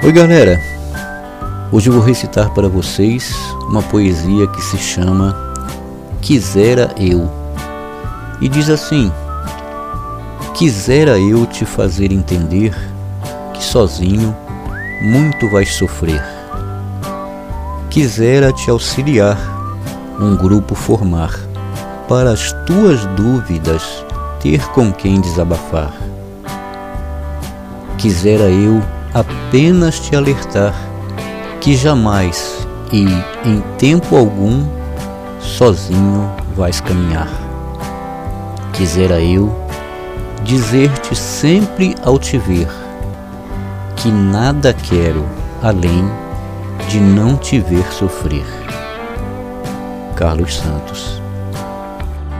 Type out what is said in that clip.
Oi galera, hoje eu vou recitar para vocês uma poesia que se chama Quisera Eu, e diz assim: quisera eu te fazer entender que sozinho muito vais sofrer. Quisera te auxiliar, um grupo formar, para as tuas dúvidas ter com quem desabafar. Quisera eu apenas te alertar que jamais e em tempo algum sozinho vais caminhar. Quisera eu dizer-te sempre ao te ver que nada quero além de não te ver sofrer. Carlos Santos.